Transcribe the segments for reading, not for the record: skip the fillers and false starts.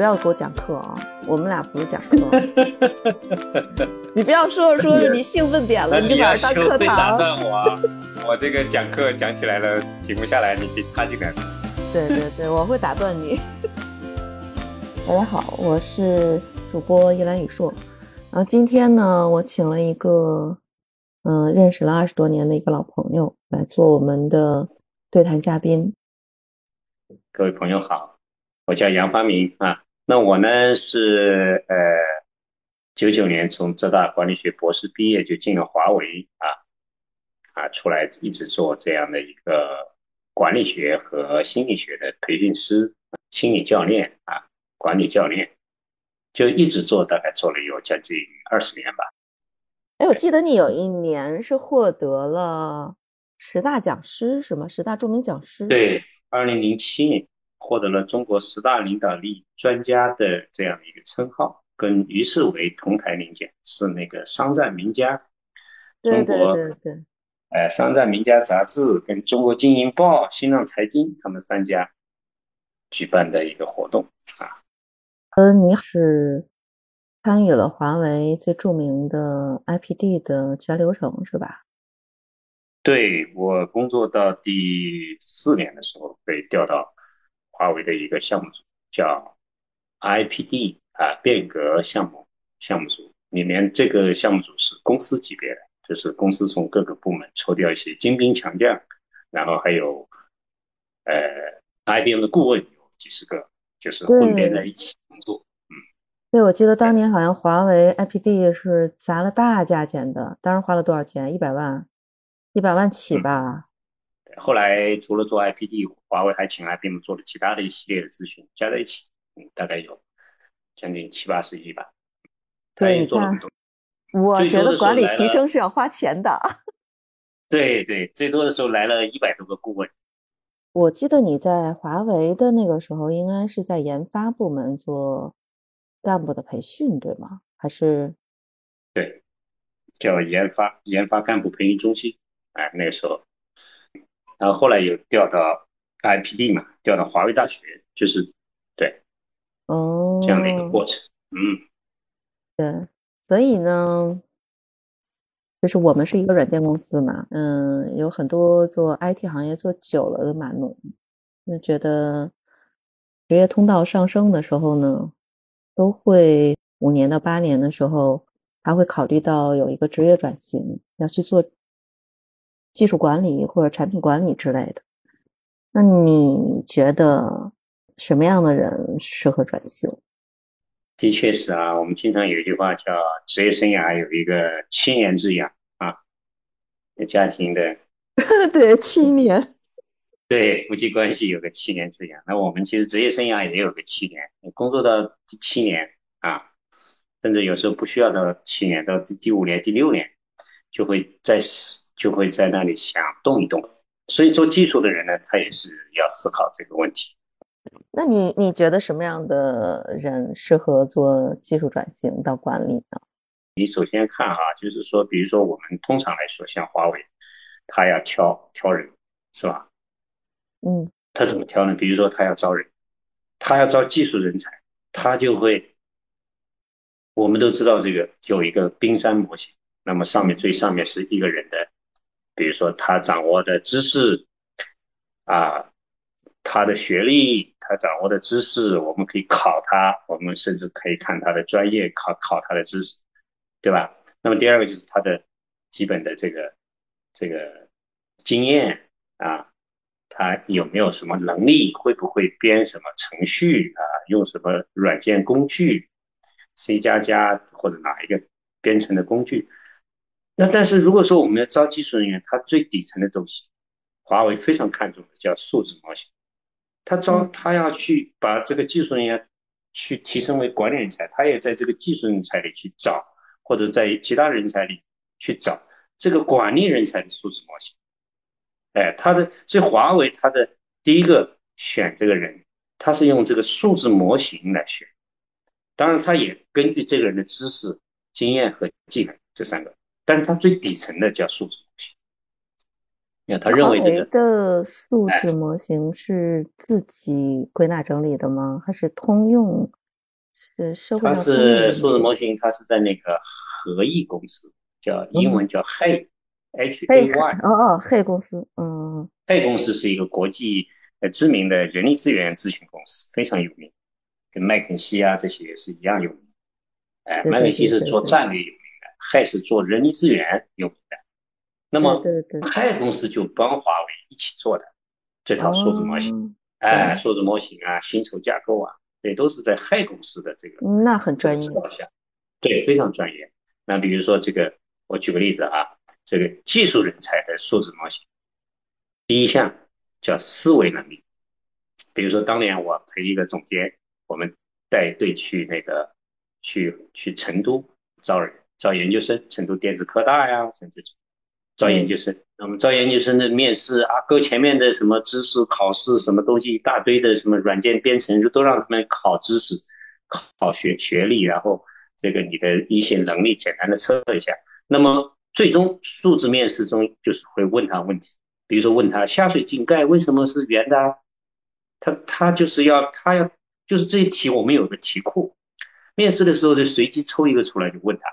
不要多讲课啊，我们俩不是讲课。你不要说着说着你兴奋点了，你就把它当课堂。你要说会打断我啊，我这个讲课讲起来了，停不下来，你可以插进来。对对对，我会打断你。大家好，我是主播叶兰宇硕。然后今天呢，我请了一个认识了20多年的一个老朋友来做我们的对谈嘉宾。各位朋友好，我叫杨发明啊。那我呢是99年从浙大管理学博士毕业，就进了华为出来一直做这样的一个管理学和心理学的培训师、心理教练管理教练，就一直做，大概做了有将近20年吧。哎，我记得你有一年是获得了10大讲师是吗？10大著名讲师。对，2007年获得了中国10大领导力专家的这样一个称号，跟于世维同台领奖，是那个商战名家。对对对对。商战名家杂志跟中国经营报、新浪财经他们3家举办的一个活动你是参与了华为最著名的 IPD 的全流程是吧？对，我工作到第4年的时候被调到华为的一个项目组，叫 IPD 变革项目组，里面这个项目组是公司级别的，就是公司从各个部门抽调一些精兵强将，然后还有IBM 的顾问有几10个，就是混编在一起工作。对，我记得当年好像华为 IPD 是砸了大价钱的，当时花了多少钱？100万起吧。后来除了做 IPD， 华为还请 IBM 做了其他的一系列的咨询，加在一起大概有将近70-80亿吧。对，做了很多。我觉得管理提升是要花钱的。对对，最多的时候来了100多个顾问。我记得你在华为的那个时候应该是在研发部门做干部的培训对吗？还是？对，叫研发干部培训中心。那个时候，然后后来又调到 IPD 嘛，调到华为大学，就是对，这样的一个过程。对，所以呢，就是我们是一个软件公司嘛，有很多做 IT 行业做久了的码农，就觉得职业通道上升的时候呢，都会5年到8年的时候，他会考虑到有一个职业转型，要去做技术管理或者产品管理之类的。那你觉得什么样的人适合转型？的确是我们经常有一句话叫职业生涯有一个7年之痒家庭的对，7年，对，夫妻关系有个7年之痒。那我们其实职业生涯也有个7年，工作到第7年甚至有时候不需要到7年，到第5年、第6年就会在那里想动一动，所以做技术的人呢，他也是要思考这个问题。那你觉得什么样的人适合做技术转型到管理呢？你首先看就是说，比如说我们通常来说，像华为，他要挑人，是吧？他怎么挑呢？比如说他要招人，他要招技术人才，他就会，我们都知道这个有一个冰山模型，那么最上面是一个人的。比如说他掌握的知识他的学历，他掌握的知识，我们可以考他，我们甚至可以看他的专业，考他的知识，对吧？那么第二个就是他的基本的这个经验他有没有什么能力，会不会编什么程序用什么软件工具 C++ 或者哪一个编程的工具。那但是如果说我们要招技术人员，他最底层的东西，华为非常看重的叫数字模型。他要去把这个技术人员去提升为管理人才，他也在这个技术人才里去找，或者在其他人才里去找这个管理人才的数字模型。所以华为他的第一个选这个人，他是用这个数字模型来选，当然他也根据这个人的知识、经验和技能这3个。但是他最底层的叫数字模型。他认为这个的数字模型是自己归纳整理的吗？还是通用是社会上公认的。他是数字模型，他是在那个和益公司，叫英文叫 Hai，H-A-Y。Hai公司，Hai公司是一个国际知名的人力资源咨询公司，非常有名，跟麦肯锡啊这些也是一样有名。麦肯锡是做战略有名的，Hai是做人力资源有名的。那么Hai公司就帮华为一起做的这套数字模型，数字模型啊，薪酬架构啊，这都是在Hai公司的这个那很专业，对，非常专业。那比如说这个，我举个例子啊，这个技术人才的数字模型，第一项叫思维能力。比如说当年我陪一个总监，我们带队去那个去成都招研究生，成都电子科大呀，甚至招研究生。那么招研究生的面试啊，够前面的什么知识考试什么东西一大堆的，什么软件编程都让他们考知识、考学历，然后这个你的一些能力简单的测一下。那么最终数字面试中就是会问他问题，比如说问他下水井盖为什么是圆的啊，他就是这一题我们有个题库，面试的时候就随机抽一个出来就问他，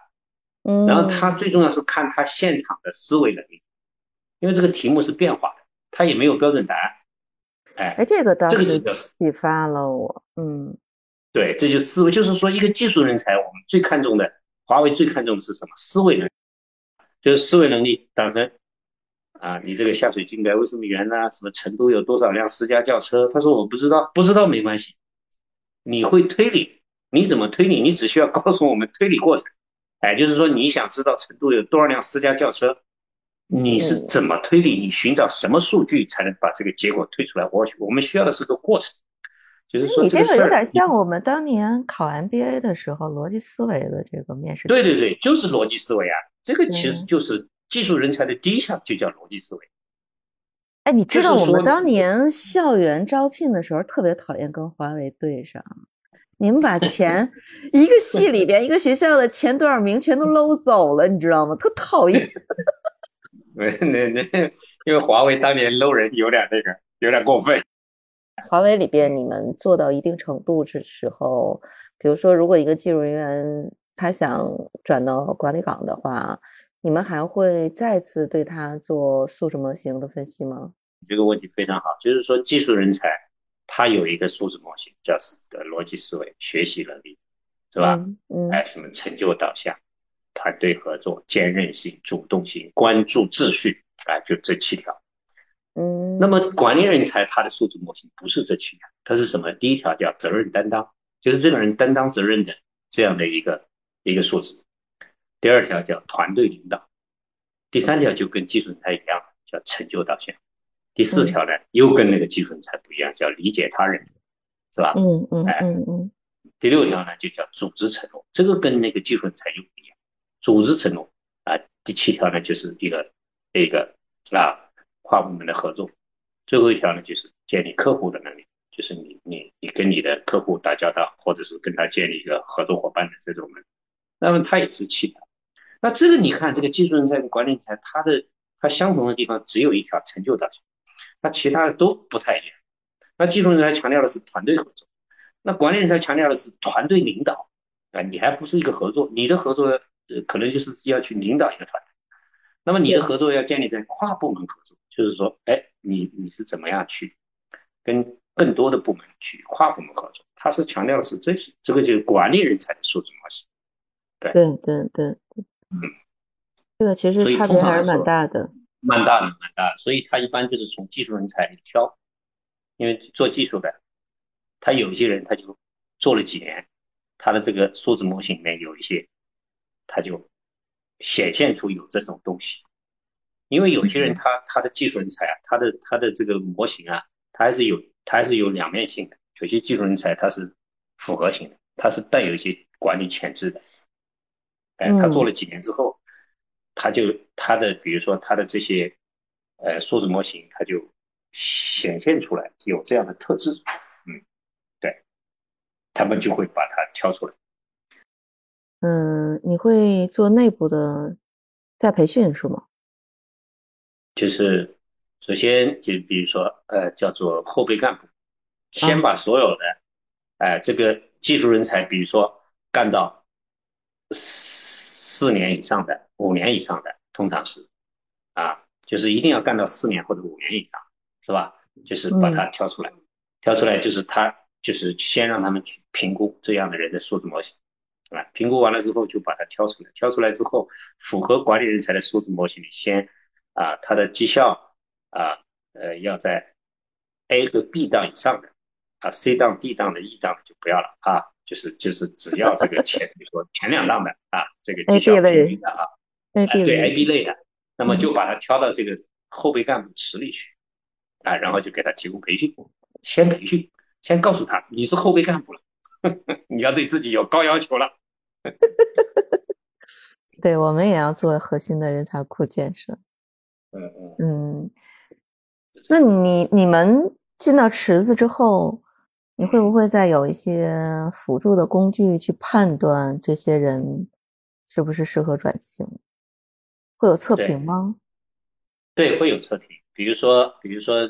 然后他最重要是看他现场的思维能力，因为这个题目是变化的，他也没有标准答案。这个倒是启发了我，对，这就是思维，就是说一个技术人才我们最看重的，华为最看重的是什么？思维能力。就是思维能力打分啊，你这个下水井盖为什么圆呢？什么成都有多少辆私家轿车？他说我不知道没关系，你会推理，你怎么推理？你只需要告诉我们推理过程。就是说你想知道成都有多少辆私家轿车，你是怎么推理？你寻找什么数据才能把这个结果推出来？我们需要的是个过程。就是说这个有点像我们当年考 MBA 的时候逻辑思维的这个面试。对，就是逻辑思维啊。这个其实就是技术人才的第一项，就叫逻辑思维。你知道我们当年校园招聘的时候特别讨厌跟华为对上，你们把前一个系里边一个学校的前多少名全都搂走了，你知道吗？特讨厌。因为华为当年搂人有点过分。华为里边你们做到一定程度的时候，比如说如果一个技术人员他想转到管理岗的话，你们还会再次对他做数字模型的分析吗？这个问题非常好，就是说技术人才他有一个数字模型叫逻辑思维、学习能力，是吧？什么成就导向、团队合作、坚韧性、主动性、关注秩序，就这7条。那么管理人才他的数字模型不是这7条，他是什么？第1条叫责任担当，就是这个人担当责任的这样的一个数字。第2条叫团队领导，第3条就跟技术人才一样，叫成就导向。第4条呢，又跟那个技术人才不一样，叫理解他人，是吧？第6条呢，就叫组织承诺，这个跟那个技术人才又不一样，组织承诺啊。第7条呢，就是一个跨部门的合作。最后1条呢，就是建立客户的能力，就是你跟你的客户打交道，或者是跟他建立一个合作伙伴的这种能力。那么它也是7条。那这个你看，这个技术人才跟管理人才，它相同的地方只有1条，成就导向，那其他的都不太一样。那技术人才强调的是团队合作，那管理人才强调的是团队领导。你还不是一个合作，你的合作可能就是要去领导一个团队。那么你的合作要建立在跨部门合作，就是说，你是怎么样去跟更多的部门去跨部门合作？它是强调的是这些，这个就是管理人才的数字模型。对，这个其实差别还是蛮大的，蛮大的。所以他一般就是从技术人才里挑，因为做技术的，他有一些人他就做了几年，他的这个数字模型里面有一些，他就显现出有这种东西。因为有些人他的技术人才啊，他的这个模型啊，他还是有两面性的。有些技术人才他是复合型的，他是带有一些管理潜质的。他做了几年之后，比如说他的这些数字模型，他就显现出来有这样的特质，对，他们就会把它挑出来。你会做内部的再培训是吗？就是首先就比如说叫做后备干部，先把所有的这个技术人才，比如说干到4年以上的、5年以上的，通常是啊，就是一定要干到4年或者5年以上，是吧？就是把它挑出来，挑出来就是他就是先让他们去评估这样的人的数字模型，啊，评估完了之后就把它挑出来，挑出来之后符合管理人才的数字模型里先啊，他的绩效啊要在 A 和 B 档以上的啊 C 档 D 档的 E 档的就不要了啊，就是只要这个前比如说前2档的啊这个绩效平均的啊，对 A B 类的，那么就把它挑到这个后备干部池里去啊，然后就给他提供培训，先培训，先告诉他你是后备干部了，你要对自己有高要求了。对，我们也要做核心的人才库建设。嗯，那你们进到池子之后，你会不会再有一些辅助的工具去判断这些人是不是适合转型？会有测评吗？ 对，会有测评。比如说，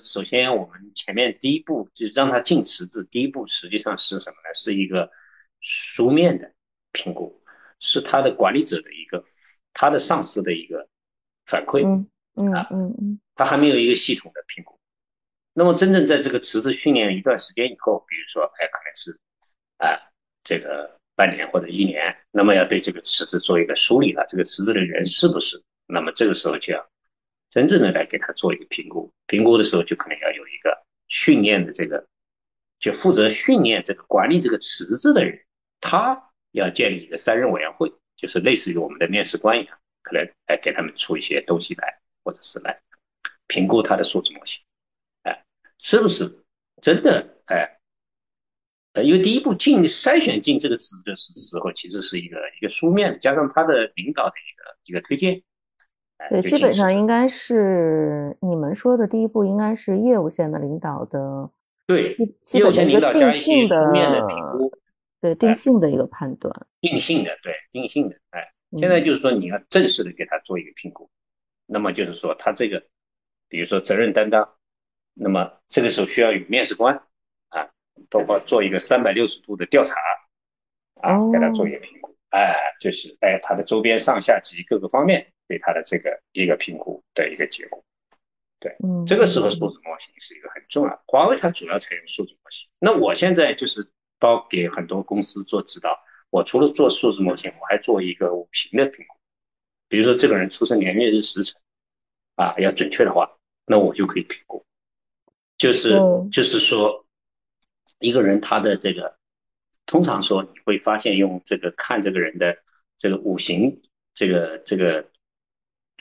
首先我们前面第一步就是让他进池子，第一步实际上是什么呢？是一个书面的评估，是他的管理者的一个，他的上司的一个反馈。他还没有一个系统的评估。那么真正在这个池子训练一段时间以后，比如说可能是这个半年或者1年，那么要对这个池子做一个梳理了，这个池子的人是不是？那么这个时候就要真正的来给他做一个评估。评估的时候就可能要有一个训练的这个，就负责训练这个管理这个池子的人，他要建立一个3人委员会，就是类似于我们的面试官一样，可能来给他们出一些东西来，或者是来评估他的数字模型，是不是真的因为第一步筛选进这个池子的时候，其实是一个书面的，加上他的领导的一个推荐。对，基本上应该是你们说的第一步，应该是业务线的领导的，对，业务线领导加一些书面的评估，对，定性的一个判断，定性的，现在就是说你要正式的给他做一个评估，那么就是说他这个，比如说责任担当，那么这个时候需要有面试官啊，包括做一个360度的调查啊，给他做一个评估，就是他的周边上下级各个方面。对他的这个一个评估的一个结果，对，这个时候数字模型是一个很重要的。华为它主要采用数字模型。那我现在就是包给很多公司做指导，我除了做数字模型，我还做一个5行的评估。比如说这个人出生年月日时辰啊，要准确的话，那我就可以评估，就是说一个人他的这个，通常说你会发现用这个看这个人的这个5行，这个。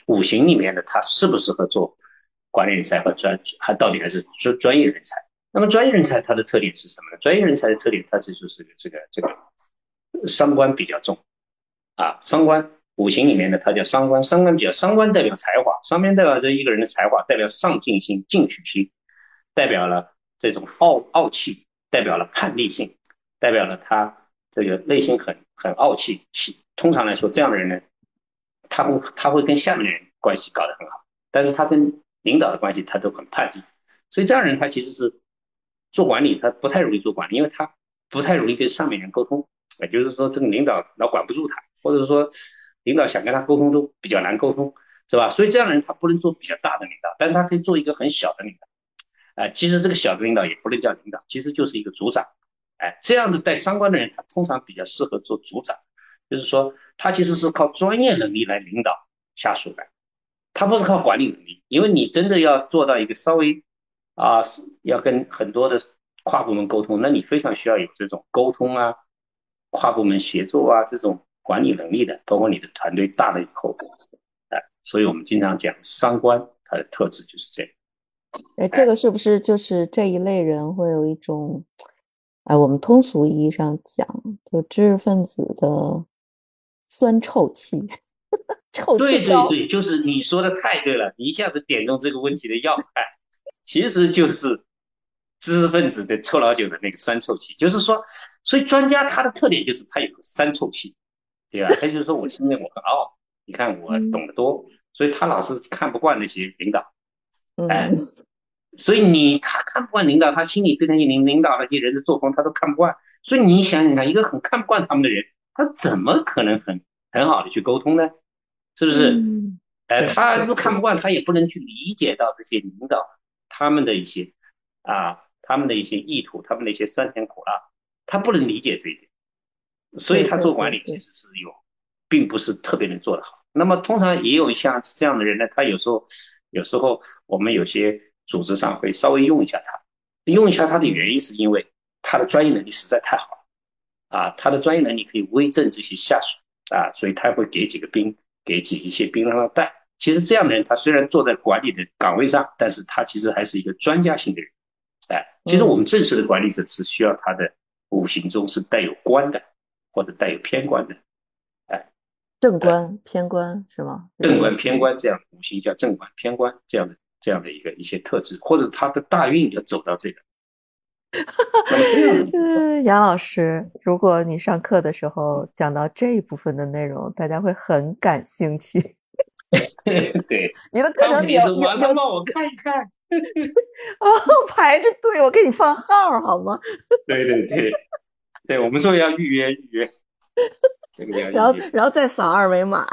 5行里面的他适不适合做管理人才和还到底还是专业人才？那么专业人才他的特点是什么呢？专业人才的特点，它就是这个伤官比较重啊，伤官5行里面的它叫伤官，伤官比较，伤官代表才华，伤官代表着一个人的才华，代表上进心、进取心，代表了这种傲气，代表了叛逆性，代表了他这个内心很傲气。通常来说，这样的人呢，他会跟下面的人关系搞得很好，但是他跟领导的关系他都很叛逆，所以这样的人他其实是做管理他不太容易做管理，因为他不太容易跟上面人沟通，也就是说这个领导老管不住他，或者说领导想跟他沟通都比较难沟通，是吧？所以这样的人他不能做比较大的领导，但是他可以做一个很小的领导，其实这个小的领导也不能叫领导，其实就是一个组长，这样的带伤官的人他通常比较适合做组长，就是说他其实是靠专业能力来领导下属的，他不是靠管理能力，因为你真的要做到一个稍微要跟很多的跨部门沟通，那你非常需要有这种沟通啊、跨部门协作啊这种管理能力的，包括你的团队大了以后，所以我们经常讲伤官它的特质就是这样。这个是不是就是这一类人会有一种我们通俗意义上讲就知识分子的酸臭气，臭气高。对，就是你说的太对了，你一下子点中这个问题的要害，其实就是知识分子的臭老九的那个酸臭气。就是说，所以专家他的特点就是他有个酸臭气，对吧？他就是说我现在我很傲，你看我懂得多，所以他老是看不惯那些领导，所以他看不惯领导，他心里对那些领导那些人的作风他都看不惯，所以你想想看，一个很看不惯他们的人，他怎么可能很好的去沟通呢？是不是？他都看不惯，他也不能去理解到这些领导他们的一些他们的一些意图，他们的一些酸甜苦辣，他不能理解这一点，所以他做管理其实是有，并不是特别能做得好。那么通常也有像这样的人呢，他有时候我们有些组织上会稍微用一下他的原因是因为他的专业能力实在太好了他的专业能力可以威震这些下属所以他会给一些兵让他带。其实这样的人，他虽然坐在管理的岗位上，但是他其实还是一个专家性的人。其实我们正式的管理者是需要他的五行中是带有官的，或者带有偏官的。正官偏官是吗？正官偏官这样，五行叫正官偏官这样的一些特质，或者他的大运要走到这个。杨老师，如果你上课的时候讲到这一部分的内容，大家会很感兴趣。对，你的课程有马上帮我看一看。哦，排着队，我给你放号好吗？对，我们说要预约。然后再扫二维码。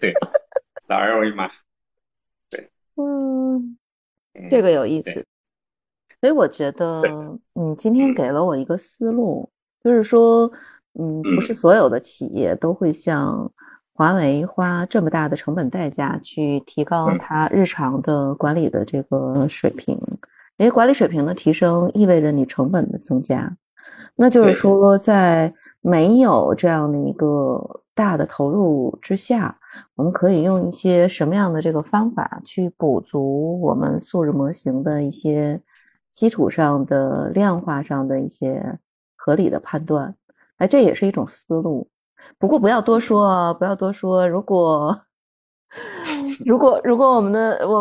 对，扫二维码。对，这个有意思。所以我觉得你今天给了我一个思路，就是说不是所有的企业都会像华为花这么大的成本代价去提高它日常的管理的这个水平，因为管理水平的提升意味着你成本的增加。那就是说在没有这样的一个大的投入之下，我们可以用一些什么样的这个方法去补足我们素质模型的一些基础上的量化上的一些合理的判断。这也是一种思路，不过不要多说。如果我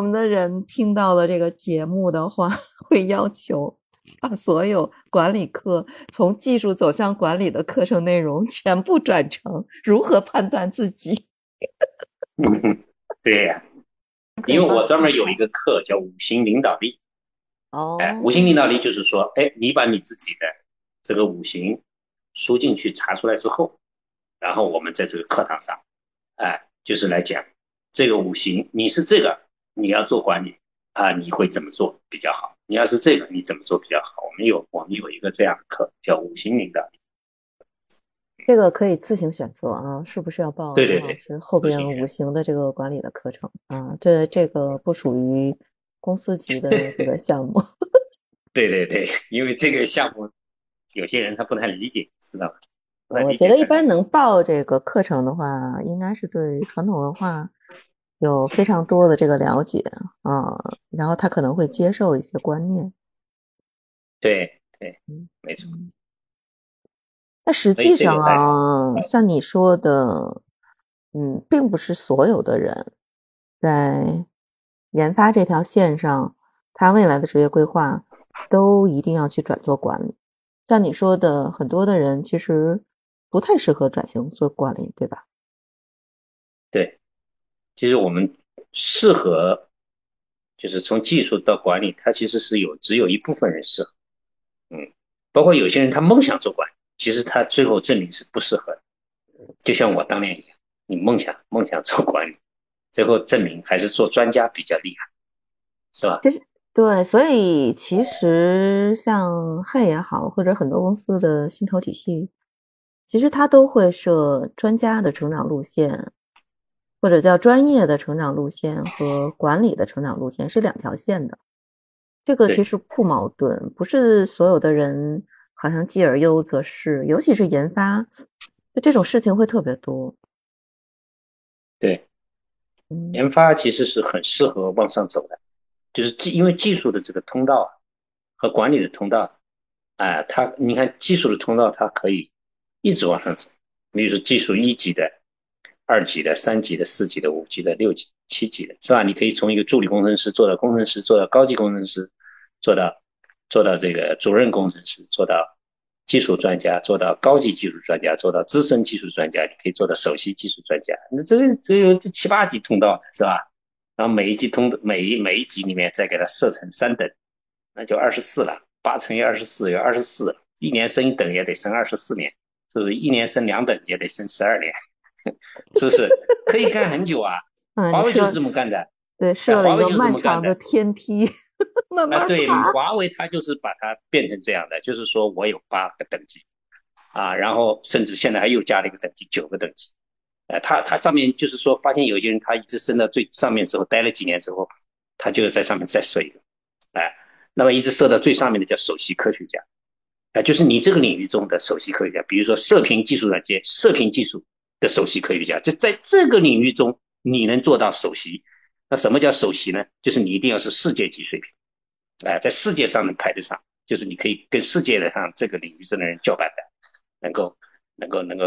们的人听到了这个节目的话，会要求把所有管理课从技术走向管理的课程内容全部转成如何判断自己。对呀，因为我专门有一个课叫五行领导力。五行领导力就是说，你把你自己的这个五行输进去查出来之后，然后我们在这个课堂上，就是来讲这个五行，你是这个，你要做管理你会怎么做比较好？你要是这个，你怎么做比较好？我们有一个这样的课叫五行领导力，这个可以自行选择是不是要报杨老师后边五行的这个管理的课程这个不属于公司级的这个项目。对，因为这个项目。有些人他不太理解，知道吧？我觉得一般能报这个课程的话，应该是对传统文化有非常多的这个了解然后他可能会接受一些观念。对，没错。那实际上像你说的，并不是所有的人在研发这条线上，他未来的职业规划都一定要去转做管理。像你说的，很多的人其实不太适合转型做管理，对吧？对，其实我们适合，就是从技术到管理，它其实是只有一部分人适合。包括有些人他梦想做管理，其实他最后证明是不适合的。就像我当年一样，你梦想做管理，最后证明还是做专家比较厉害，是吧？对，所以其实像Hai也好，或者很多公司的薪酬体系，其实它都会设专家的成长路线，或者叫专业的成长路线和管理的成长路线，是两条线的。这个其实不矛盾，不是所有的人好像继而优则仕，尤其是研发，就这种事情会特别多。对，研发其实是很适合往上走的。就是因为技术的这个通道和管理的通道它你看技术的通道它可以一直往上走，比如说技术一级的、二级的、三级的、四级的、五级的、六级、七级的，是吧？你可以从一个助理工程师做到工程师，做到高级工程师，做到这个主任工程师，做到技术专家，做到高级技术专家，做到资深技术专家，你可以做到首席技术专家。那这个只有七八级通道的，是吧？然后每一集里面再给它设成3等，那就24了，8乘以24有24，一年升一等也得升24年，是不是？一年升2等也得升12年，是不是？可以干很久啊。华为就是这么干的。对，设了一个漫长的天梯，慢慢爬。对，华为它就是把它变成这样的，就是说我有8个等级啊，然后甚至现在还又加了一个等级，9个等级。它上面就是说，发现有些人他一直升到最上面之后，待了几年之后，他就在上面再设一个，那么一直设到最上面的叫首席科学家，就是你这个领域中的首席科学家，比如说射频技术软件、射频技术的首席科学家，就在这个领域中你能做到首席。那什么叫首席呢？就是你一定要是世界级水平，在世界上能排得上，就是你可以跟世界上这个领域中的人叫板的，能够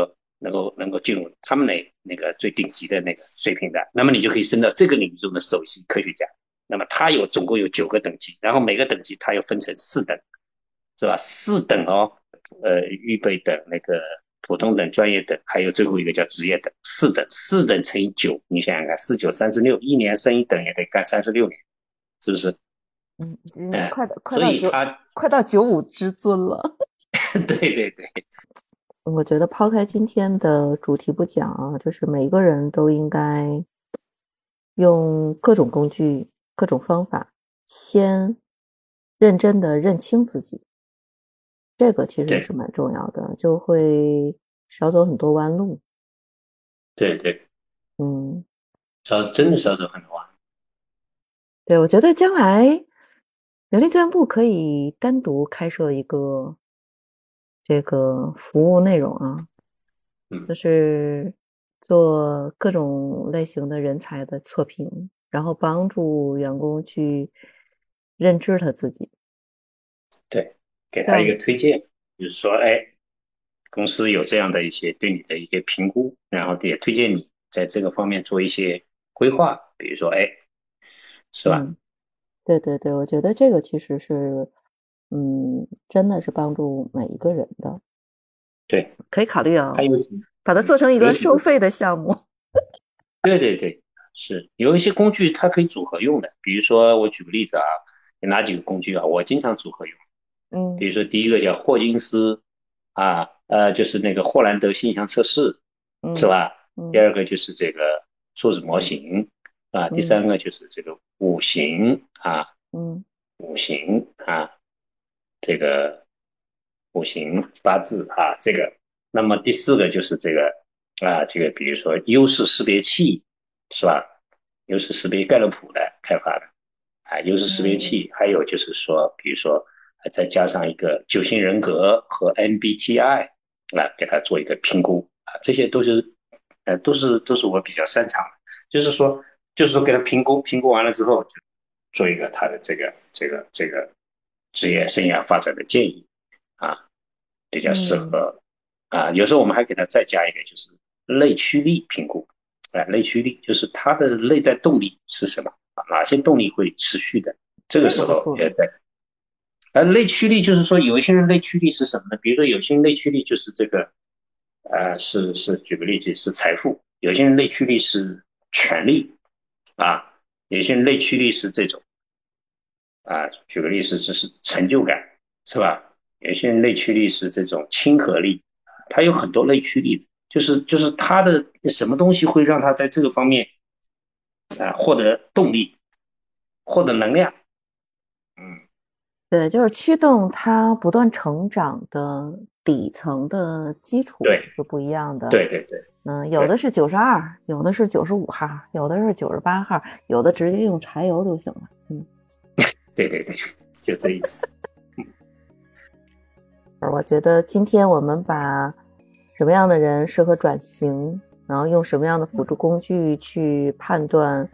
进入他们的那个最顶级的那个水平的，那么你就可以升到这个领域中的首席科学家。那么他有总共有9个等级，然后每个等级他又分成4等，是吧？4等哦，预备等、那个普通等、专业等，还有最后一个叫职业等。4等乘以9，你想想看，4936，一年升1等也得干36年，是不是？快到95之尊了。对对对。我觉得抛开今天的主题不讲啊，就是每个人都应该用各种工具、各种方法，先认真的认清自己，这个其实是蛮重要的，就会少走很多弯路。对对，真的少走很多弯。对，我觉得将来人力资源部可以单独开设一个。这个服务内容啊，就是做各种类型的人才的测评，然后帮助员工去认知他自己。对，给他一个推荐，就是说，公司有这样的一些对你的一个评估，然后也推荐你在这个方面做一些规划，比如说，是吧？对对对，我觉得这个其实是。真的是帮助每一个人的。对，可以考虑啊，把它做成一个收费的项目。对对对，是有一些工具它可以组合用的，比如说我举个例子啊，有哪几个工具啊？我经常组合用。比如说第一个叫霍金斯啊，就是那个霍兰德性向测试，是吧？第二个就是这个数字模型啊，第三个就是这个五行啊。这个五行八字啊，这个，那么第四个就是这个啊，这个比如说优势识别器，是吧？优势识别盖洛普的开发的啊，优势识别器，还有就是说，比如说再加上一个九型人格和 MBTI 啊，给它做一个评估啊，这些都是我比较擅长的，就是说给它评估完了之后，做一个它的这个。职业生涯发展的建议啊，比较适合啊。有时候我们还给他再加一个，就是内驱力评估啊。内驱力就是他的内在动力是什么，哪些动力会持续的？这个时候也在。内驱力就是说，有一些人内驱力是什么呢？比如说，有些人内驱力就是这个，是举个例子是财富；有些人内驱力是权力啊；有些人内驱力是这种。啊，举个例子，这是成就感，是吧？有些内驱力是这种亲和力，它有很多内驱力，就是它的什么东西会让它在这个方面啊获得动力，获得能量。对，就是驱动它不断成长的底层的基础是不一样的。对对对。有的是92，有的是95号，有的是98号，有的直接用柴油就行了。对对对，就这意思。我觉得今天我们把什么样的人适合转型，然后用什么样的辅助工具去判断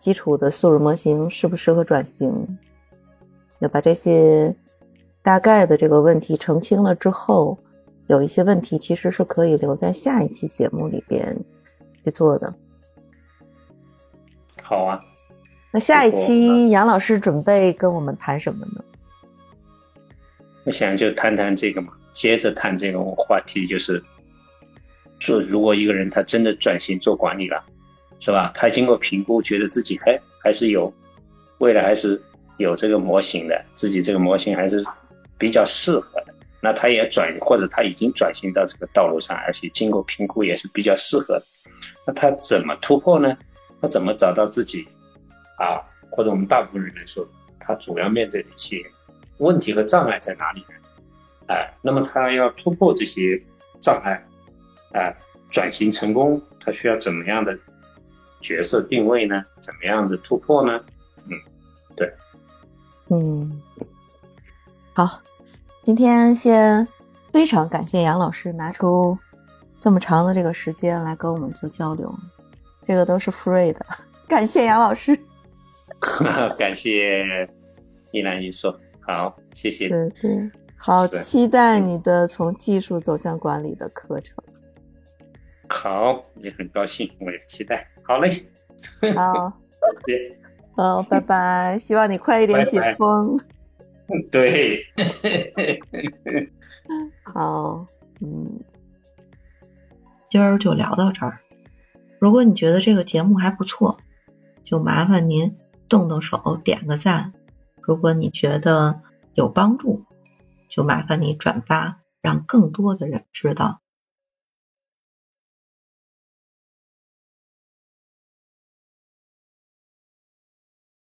基础的素质模型适不适合转型，也把这些大概的这个问题澄清了之后，有一些问题其实是可以留在下一期节目里边去做的。好啊。那下一期杨老师准备跟我们谈什么呢？我想就谈谈这个嘛，接着谈这个话题，就是说如果一个人他真的转型做管理了，是吧？他经过评估觉得自己还是有未来，还是有这个模型的，自己这个模型还是比较适合的，那他也或者他已经转型到这个道路上，而且经过评估也是比较适合的。那他怎么突破呢？他怎么找到自己啊？或者我们大部分人来说，他主要面对的一些问题和障碍在哪里呢？那么他要突破这些障碍，转型成功，他需要怎么样的角色定位呢？怎么样的突破呢？对，好，今天先非常感谢杨老师拿出这么长的这个时间来跟我们做交流，这个都是 free 的，感谢杨老师。感谢一男一说，好，谢谢。对对，好，期待你的从技术走向管理的课程。好，也很高兴，我也期待。好嘞，好，对，好，拜拜。希望你快一点解封。拜拜对，好，今儿就聊到这儿。如果你觉得这个节目还不错，就麻烦您动动手点个赞。如果你觉得有帮助，就麻烦你转发，让更多的人知道。